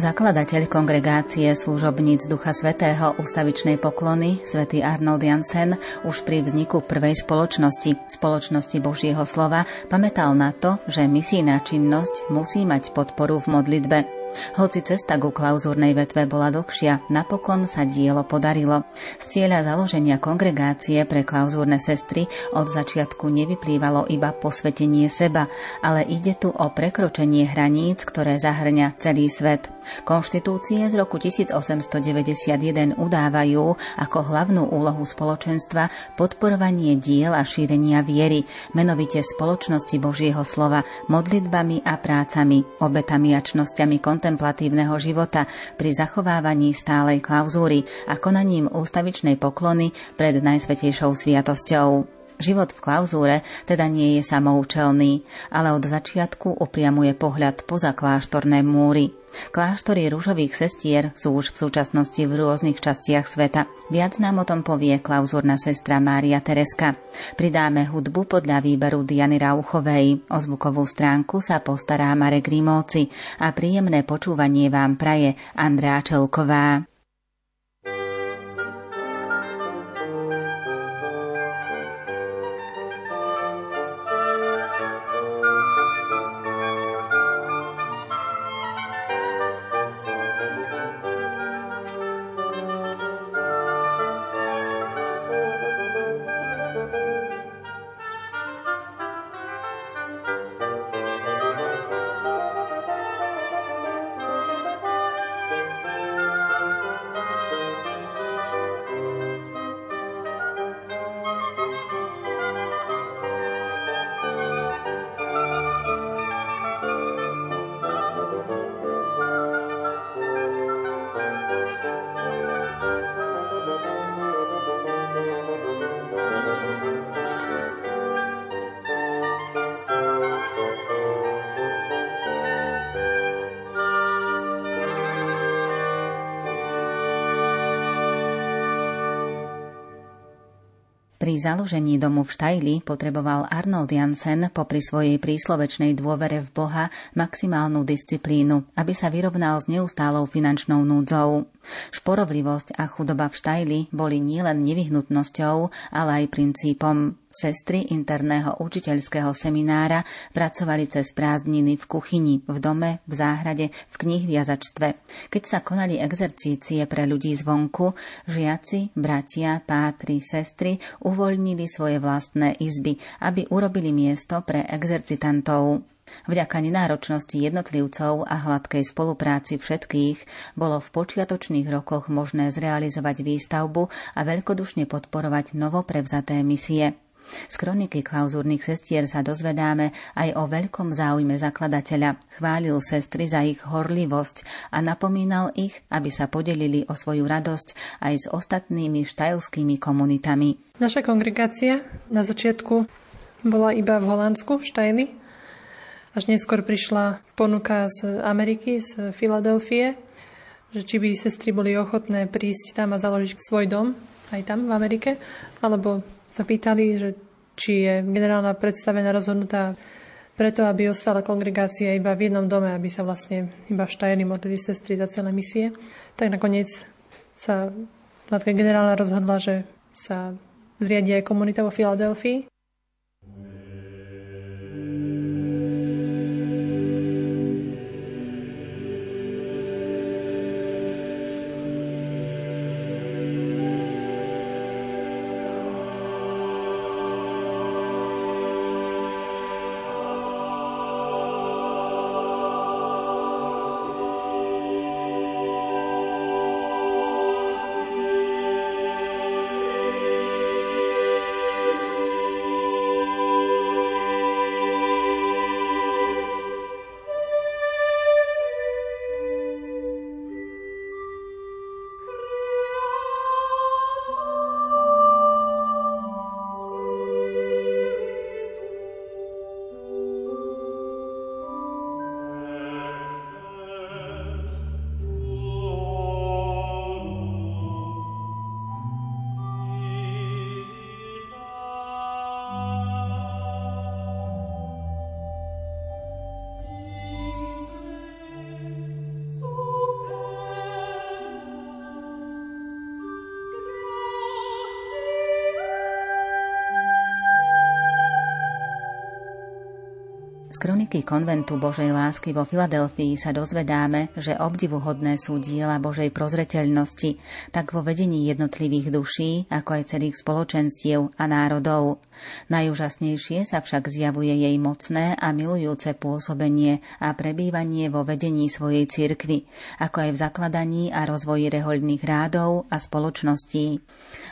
Zakladateľ kongregácie služobníc Ducha Svätého ustavičnej poklony svätý Arnold Janssen už pri vzniku prvej Spoločnosti Božieho slova pamätal na to, že misijná činnosť musí mať podporu v modlitbe. Hoci cesta ku klauzúrnej vetve bola dlhšia, napokon sa dielo podarilo. Z cieľa založenia kongregácie pre klauzúrne sestry od začiatku nevyplývalo iba posvetenie seba, ale ide tu o prekročenie hraníc, ktoré zahŕňa celý svet. Konštitúcie z roku 1891 udávajú ako hlavnú úlohu spoločenstva podporovanie diel a šírenia viery, menovite Spoločnosti Božieho slova, modlitbami a prácami, obetami a čnosťami kontemplatívneho života pri zachovávaní stálej klauzúry a konaním ústavičnej poklony pred Najsvätejšou sviatosťou. Život v klauzúre teda nie je samoučelný, ale od začiatku upriamuje pohľad poza kláštorné múry. Kláštory ružových sestier sú už v súčasnosti v rôznych častiach sveta. Viac nám o tom povie klauzúrna sestra Mária Tereska. Pridáme hudbu podľa výberu Diany Rauchovej. O zvukovú stránku sa postará Marek Grimovci a príjemné počúvanie vám praje Andrea Čelková. Pri založení domu v Steyli potreboval Arnold Janssen popri svojej príslovečnej dôvere v Boha maximálnu disciplínu, aby sa vyrovnal s neustálou finančnou núdzou. Šporovlivosť a chudoba v Steyli boli nielen nevyhnutnosťou, ale aj princípom. Sestry interného učiteľského seminára pracovali cez prázdniny v kuchyni, v dome, v záhrade, v knihviazačstve. Keď sa konali exercície pre ľudí zvonku, žiaci, bratia, pátri, sestry uvoľnili svoje vlastné izby, aby urobili miesto pre exercitantov. Vďaka nenáročnosti jednotlivcov a hladkej spolupráci všetkých bolo v počiatočných rokoch možné zrealizovať výstavbu a veľkodušne podporovať novoprevzaté misie. Z kroniky klauzúrnych sestier sa dozvedáme aj o veľkom záujme zakladateľa. Chválil sestry za ich horlivosť a napomínal ich, aby sa podelili o svoju radosť aj s ostatnými štailskými komunitami. Naša kongregácia na začiatku bola iba v Holandsku, v Steyli. Až neskôr prišla ponuka z Ameriky, z Filadelfie, že či by sestry boli ochotné prísť tam a založiť svoj dom, aj tam v Amerike, alebo sa pýtali, že či je generálna predstavená rozhodnutá preto, aby ostala kongregácia iba v jednom dome, aby sa vlastne iba v Steyli modlili sestry za celé misie. Tak nakoniec sa vládka generálna rozhodla, že sa zriadi aj komunita vo Filadelfii. kroniky konventu Božej lásky vo Filadelfii sa dozvedáme, že obdivuhodné sú diela Božej prozreteľnosti, tak vo vedení jednotlivých duší, ako aj celých spoločenstiev a národov. Najúžasnejšie sa však zjavuje jej mocné a milujúce pôsobenie a prebývanie vo vedení svojej cirkvi, ako aj v zakladaní a rozvoji rehoľných rádov a spoločností.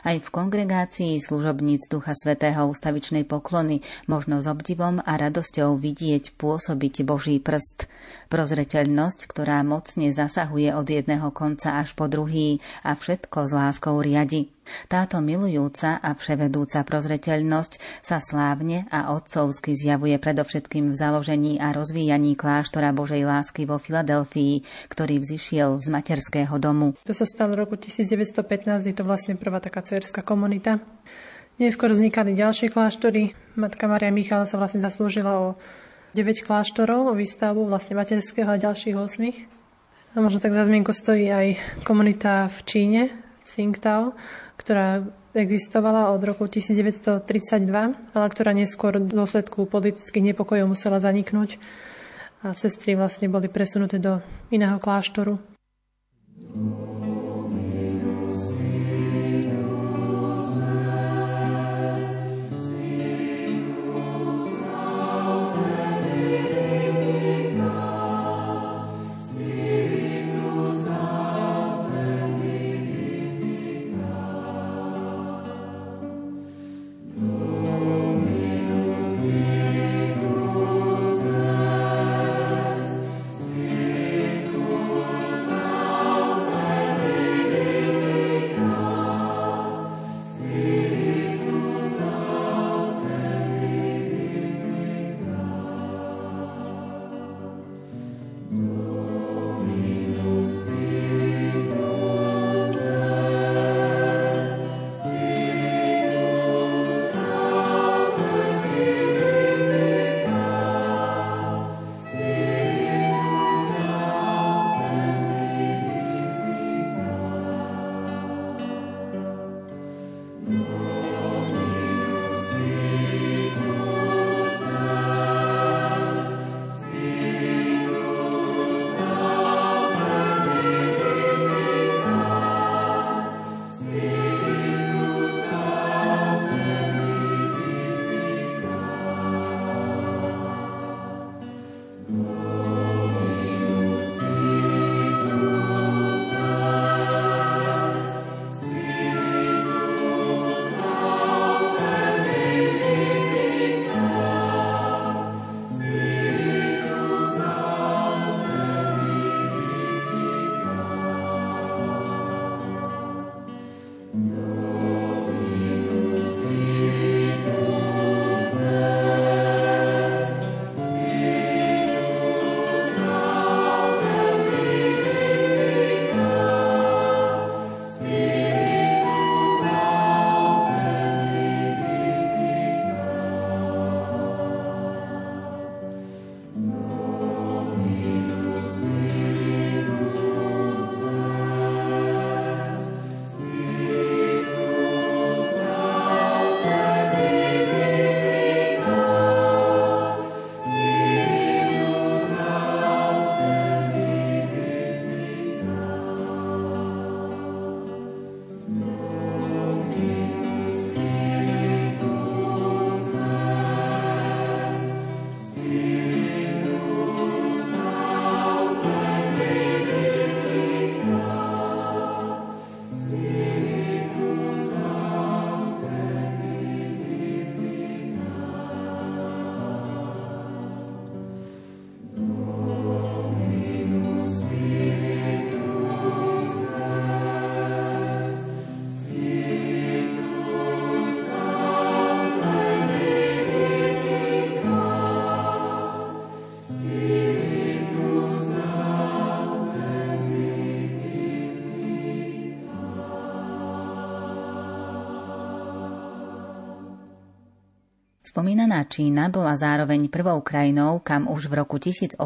Aj v kongregácii služobníc Ducha Svätého ustavičnej poklony možno s obdivom a radosťou vidieť pôsobiť Boží prst. Prozreteľnosť, ktorá mocne zasahuje od jedného konca až po druhý a všetko s láskou riadi. Táto milujúca a vševedúca prozreteľnosť sa slávne a otcovsky zjavuje predovšetkým v založení a rozvíjaní kláštora Božej lásky vo Filadelfii, ktorý vzišiel z materského domu. To sa stalo v roku 1915, je to vlastne prvá taká dcerská komunita. Neskôr vznikali ďalšie kláštory. Matka Mária Michaela sa vlastne zaslúžila o 9 kláštorov, o výstavbu vlastne materského a ďalších 8. A možno tak za zmienku stojí aj komunita v Číne, Singtao, ktorá existovala od roku 1932, ale ktorá neskôr v dôsledku politických nepokojov musela zaniknúť a sestry vlastne boli presunuté do iného kláštoru. Spomínaná Čína bola zároveň prvou krajinou, kam už v roku 1897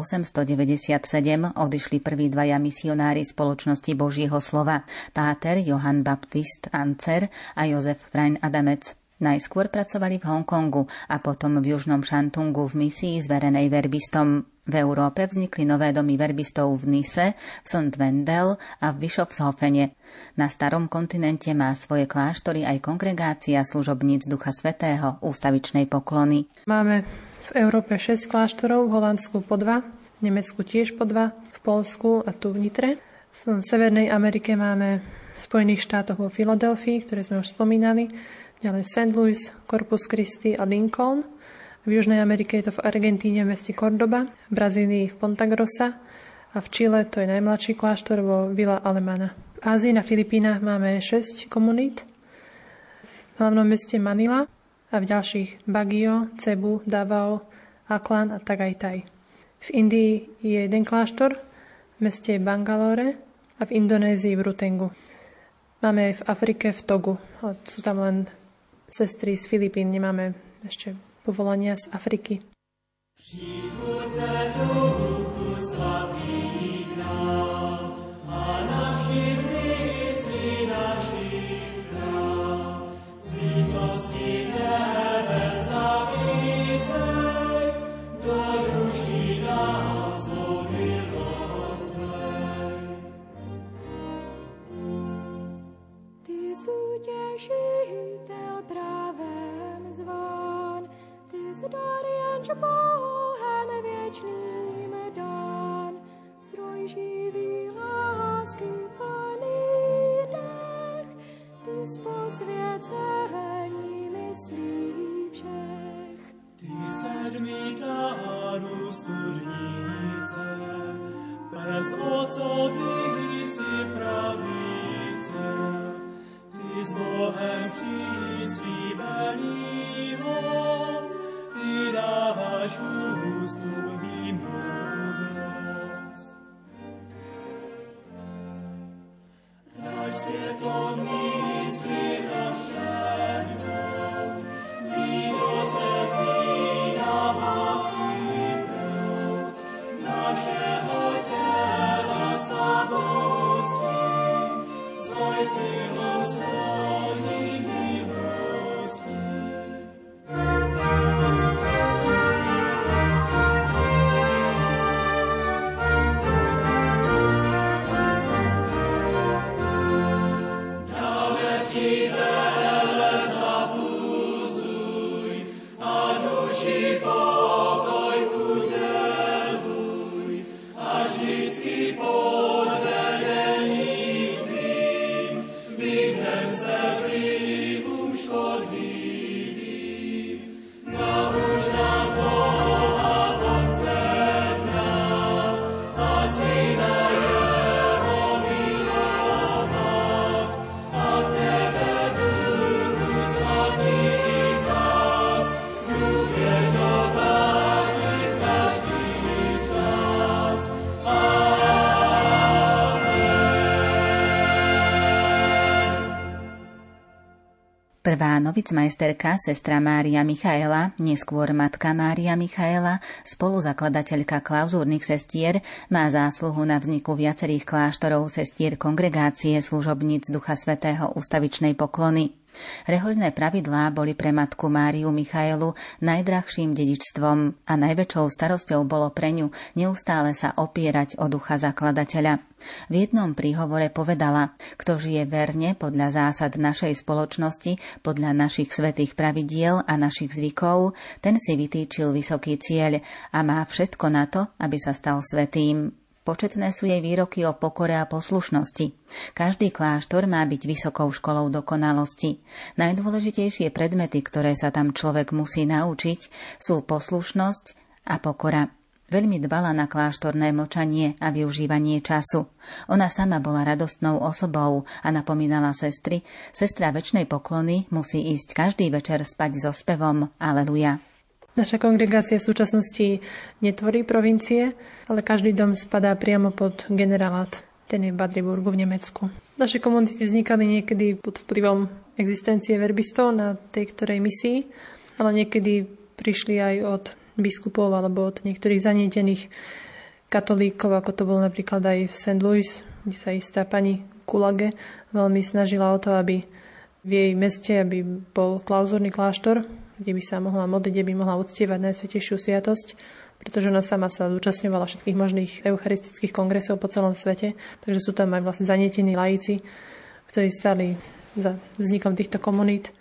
odišli prví dvaja misionári Spoločnosti Božieho slova, páter Johann Baptist Ancer a Jozef Fraň Adamec. Najskôr pracovali v Hongkongu a potom v južnom Šantungu v misii zverenej verbistom. V Európe vznikli nové domy verbistov v Nise, v St. Vendel a v Bischofshofene. Na starom kontinente má svoje kláštory aj kongregácia služobníc Ducha Svätého ústavičnej poklony. Máme v Európe 6 kláštorov, v Holandsku po 2, v Nemecku tiež po 2, v Polsku a tu v Nitre. V Severnej Amerike máme v Spojených štátoch vo Filadelfii, ktoré sme už spomínali, ďalej v St. Louis, Corpus Christi a Lincoln. V Južnej Amerike je to v Argentíne v meste Cordoba, v Brazílii v Pontagrosa a v Čile to je najmladší kláštor vo Vila Alemana. V Ázii na Filipínach máme 6 komunít, v hlavnom meste Manila a v ďalších Bagio, Cebu, Davao, Aklan a Tagajtai. V Indii je jeden kláštor v meste Bangalore a v Indonézii v Rutengu. Máme aj v Afrike v Togu, ale sú tam len sestry z Filipín, nemáme ešte povolania z Afriky. Darjenže Bohem večným dan, zdroj živý lásky plný dech, ty z posvěcení myslí všech. Ty sedmi dárů studnice, pest otcov ty si pravice, ty s Bohem přislíbení most, ty dáváš ústům i moudrost. Dáš světlo mysli našlednout, mýho srdcí navásný proud, našeho těla slabostí, svoj silou schodí milostí. Prvá novicmajsterka, sestra Mária Michaela, neskôr matka Mária Michaela, spoluzakladateľka klauzúrnych sestier, má zásluhu na vzniku viacerých kláštorov sestier kongregácie služobníc Ducha Svätého ústavičnej poklony. Rehoľné pravidlá boli pre matku Máriu Michaelu najdrahším dedičstvom a najväčšou starosťou bolo pre ňu neustále sa opierať o ducha zakladateľa. V jednom príhovore povedala: kto žije verne podľa zásad našej spoločnosti, podľa našich svätých pravidiel a našich zvykov, ten si vytýčil vysoký cieľ a má všetko na to, aby sa stal svätým. Početné sú jej výroky o pokore a poslušnosti. Každý kláštor má byť vysokou školou dokonalosti. Najdôležitejšie predmety, ktoré sa tam človek musí naučiť, sú poslušnosť a pokora. Veľmi dbala na kláštorné mlčanie a využívanie času. Ona sama bola radostnou osobou a napomínala sestry: sestra večnej poklony musí ísť každý večer spať so spevom Aleluja. Naša kongregácia v súčasnosti netvorí provincie, ale každý dom spadá priamo pod generalát. Ten je v Badriburgu v Nemecku. Naše komunity vznikali niekedy pod vplyvom existencie verbistov na tej ktorej misii, ale niekedy prišli aj od biskupov alebo od niektorých zanietených katolíkov, ako to bol napríklad aj v St. Louis, kde sa istá pani Kulage veľmi snažila o to, aby v jej meste, aby bol klauzurný kláštor, kde by sa mohla modliť, kde by mohla uctievať Najsvätejšiu sviatosť, pretože ona sama sa zúčastňovala všetkých možných eucharistických kongresov po celom svete, takže sú tam aj vlastne zanietení laici, ktorí stali za vznikom týchto komunít.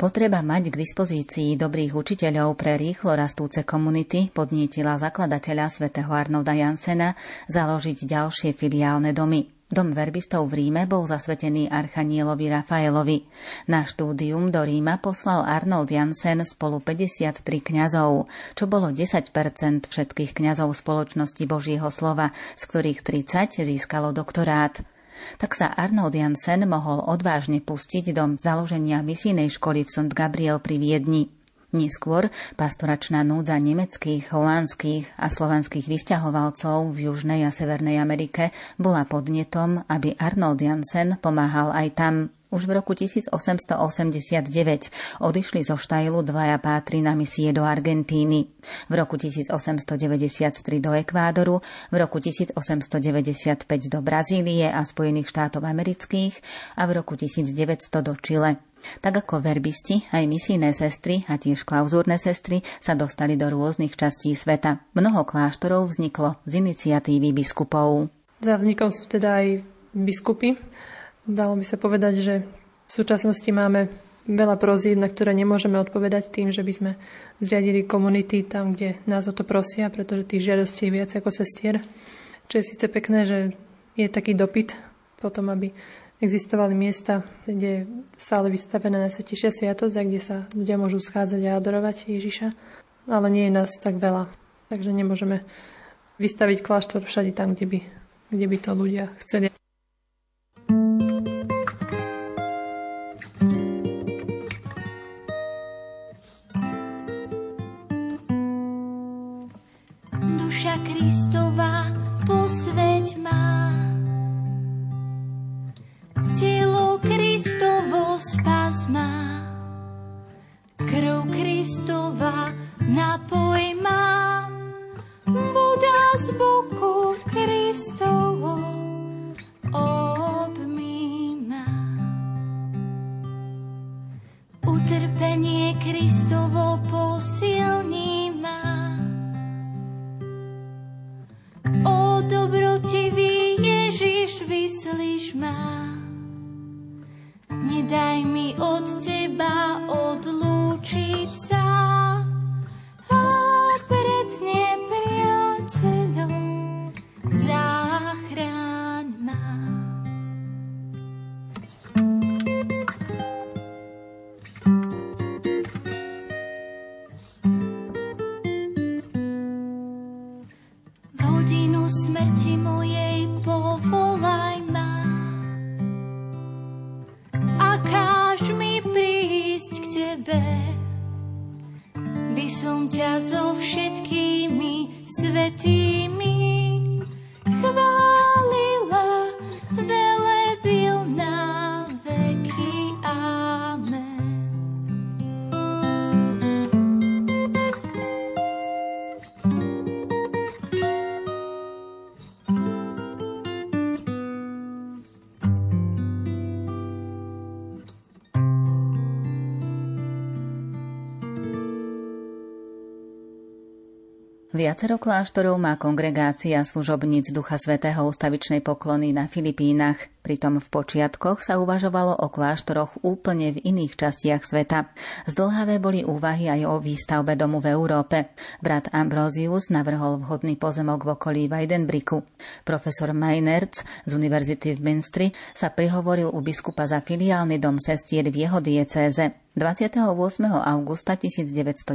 Potreba mať k dispozícii dobrých učiteľov pre rýchlo rastúce komunity podnietila zakladateľa svätého Arnolda Janssena založiť ďalšie filiálne domy. Dom verbistov v Ríme bol zasvetený archanielovi Rafaelovi. Na štúdium do Ríma poslal Arnold Janssen spolu 53 kňazov, čo bolo 10% všetkých kňazov Spoločnosti Božieho slova, z ktorých 30 získalo doktorát. Tak sa Arnold Janssen mohol odvážne pustiť do založenia misijnej školy v St. Gabriel pri Viedni. Neskôr pastoračná núdza nemeckých, holandských a slovanských vysťahovalcov v Južnej a Severnej Amerike bola podnetom, aby Arnold Janssen pomáhal aj tam. Už v roku 1889 odišli zo Štailu dvaja pátri na misie do Argentíny, v roku 1893 do Ekvádoru, v roku 1895 do Brazílie a Spojených štátov amerických a v roku 1900 do Čile. Tak ako verbisti, aj misijné sestry a tiež klauzúrne sestry sa dostali do rôznych častí sveta. Mnoho kláštorov vzniklo z iniciatívy biskupov. Za vznikom sú teda aj biskupy. Dalo by sa povedať, že v súčasnosti máme veľa prosíb, na ktoré nemôžeme odpovedať tým, že by sme zriadili komunity tam, kde nás o to prosia, pretože tých žiadostí je viac ako sestier. Čo je síce pekné, že je taký dopyt potom, aby existovali miesta, kde je stále vystavená Najsvätejšia Sviatosť a kde sa ľudia môžu schádzať a adorovať Ježiša, ale nie je nás tak veľa. Takže nemôžeme vystaviť kláštor všade tam, kde by to ľudia chceli. Duša Kristova posveť má, telo Kristovo spas má, krv Kristova napoj má, voda z boku Kristovo obmýma. Utrpenie Kristovo posilní ma, o dobrotivý Ježiš vyslíš ma. Nedaj mi od teba odlúčiť sa a pred nepriateľom zachráň ma. V hodinu smrti mojej povolaj ma, vyslúm ťa so všetkými svätými, chválila, velebil na veky. Amen. Viacero kláštorov má kongregácia služobníc Ducha Svätého ustavičnej poklony na Filipínach. Pritom v počiatkoch sa uvažovalo o kláštoroch úplne v iných častiach sveta. Zdĺhavé boli úvahy aj o výstavbe domu v Európe. Brat Ambrosius navrhol vhodný pozemok v okolí Weidenbricku. Profesor Meinertz z univerzity v Münstri sa prihovoril u biskupa za filiálny dom sestier v jeho diecéze. 28. augusta 1919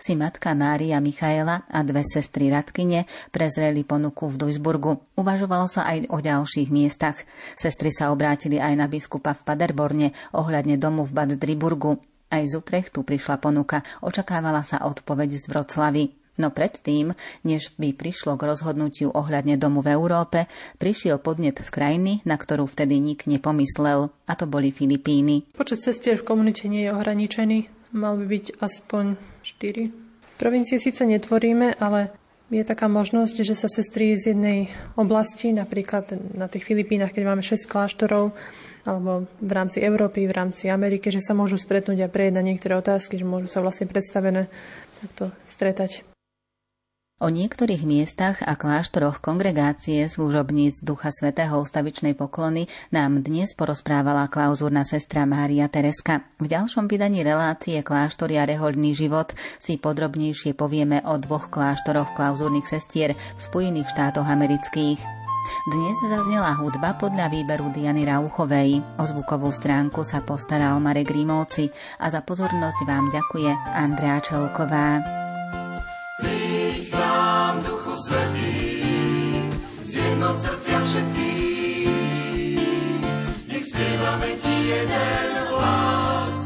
si matka Mária Michaela a dve sestry radkyne prezreli ponuku v Duisburgu. Uvažovalo sa aj o ďalších miestach. Sestry sa obrátili aj na biskupa v Paderborne ohľadne domu v Bad Driburgu. Aj z Utrechtu prišla ponuka, očakávala sa odpoveď z Vroclavy. No predtým, než by prišlo k rozhodnutiu ohľadne domu v Európe, prišiel podnet z krajiny, na ktorú vtedy nik nepomyslel, a to boli Filipíny. Počet sestier v komunite nie je ohraničený, mal by byť aspoň 4. Provincie síce netvoríme, ale je taká možnosť, že sa sestry z jednej oblasti, napríklad na tých Filipínach, keď máme 6 kláštorov, alebo v rámci Európy, v rámci Ameriky, že sa môžu stretnúť a prejednať niektoré otázky, že môžu sa vlastne predstavené takto stretať. O niektorých miestach a kláštoroch kongregácie služobníc Ducha Svätého ustavičnej poklony nám dnes porozprávala klauzúrna sestra Mária Tereska. V ďalšom vydaní relácie Kláštory a rehoľný život si podrobnejšie povieme o 2 kláštoroch klauzúrnych sestier v Spojených štátoch amerických. Dnes zaznela hudba podľa výberu Diany Rauchovej. O zvukovú stránku sa postaral Marek Grimovci a za pozornosť vám ďakuje Andrea Čelková. Príď k nám, Duchu Svätý, zjednoť srdcia všetkých, nech spievame Ti jeden hlas,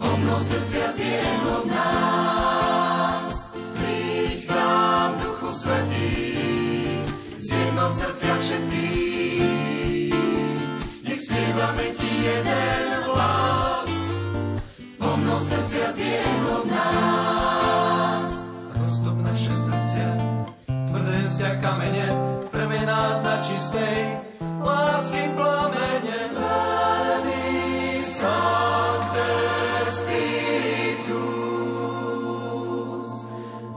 pomno srdcia zjednoť nás. Príď k nám, Duchu Svätý, zjednoť srdcia všetkých, nech spievame Ti jeden hlas, pomno srdcia zjednoť nás. Roztop naše srdcia, tvrdé sťa kamene, premeň nás na čistej lásky plamene. Veni, Sancte Spiritus,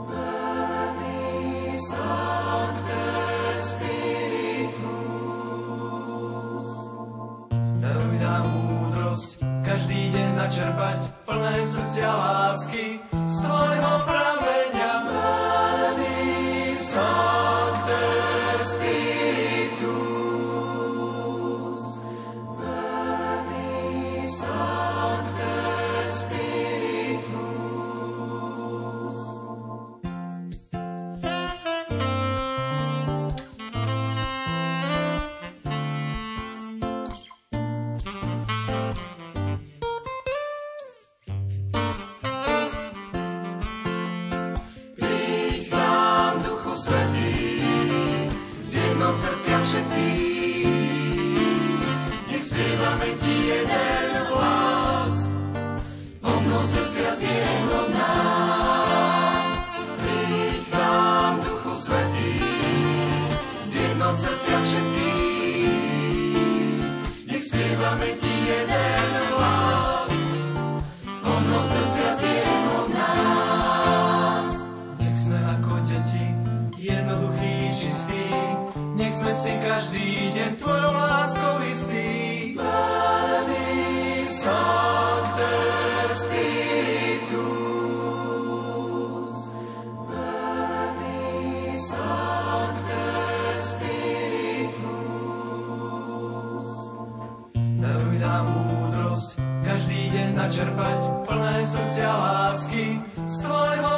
Veni, Sancte Spiritus. Daruj nám múdrosť, každý deň načerpať plné srdcia lásky z Tvojho prameňa. Veni, Sancte Spiritus, Veni, Sancte Spiritus. Príď k nám, Duchu Svätý, zjednoť srdcia všetkých, nech spievame Ti jeden hlas, pomnož srdcia zjednoť nás. Príď k nám, Duchu Svätý, zjednoť srdcia všetkých, nech spievame Ti jeden hlas, pomnož srdcia zjednoť nás. Nech sme ako deti, jednoduchí, čistí, nech sme si každý deň Tvojou láskou istí. Veni, Sancte Spiritus, Veni, Sancte Spiritus. Daruj nám múdrosť, každý deň načerpať plné srdcia lásky z Tvojho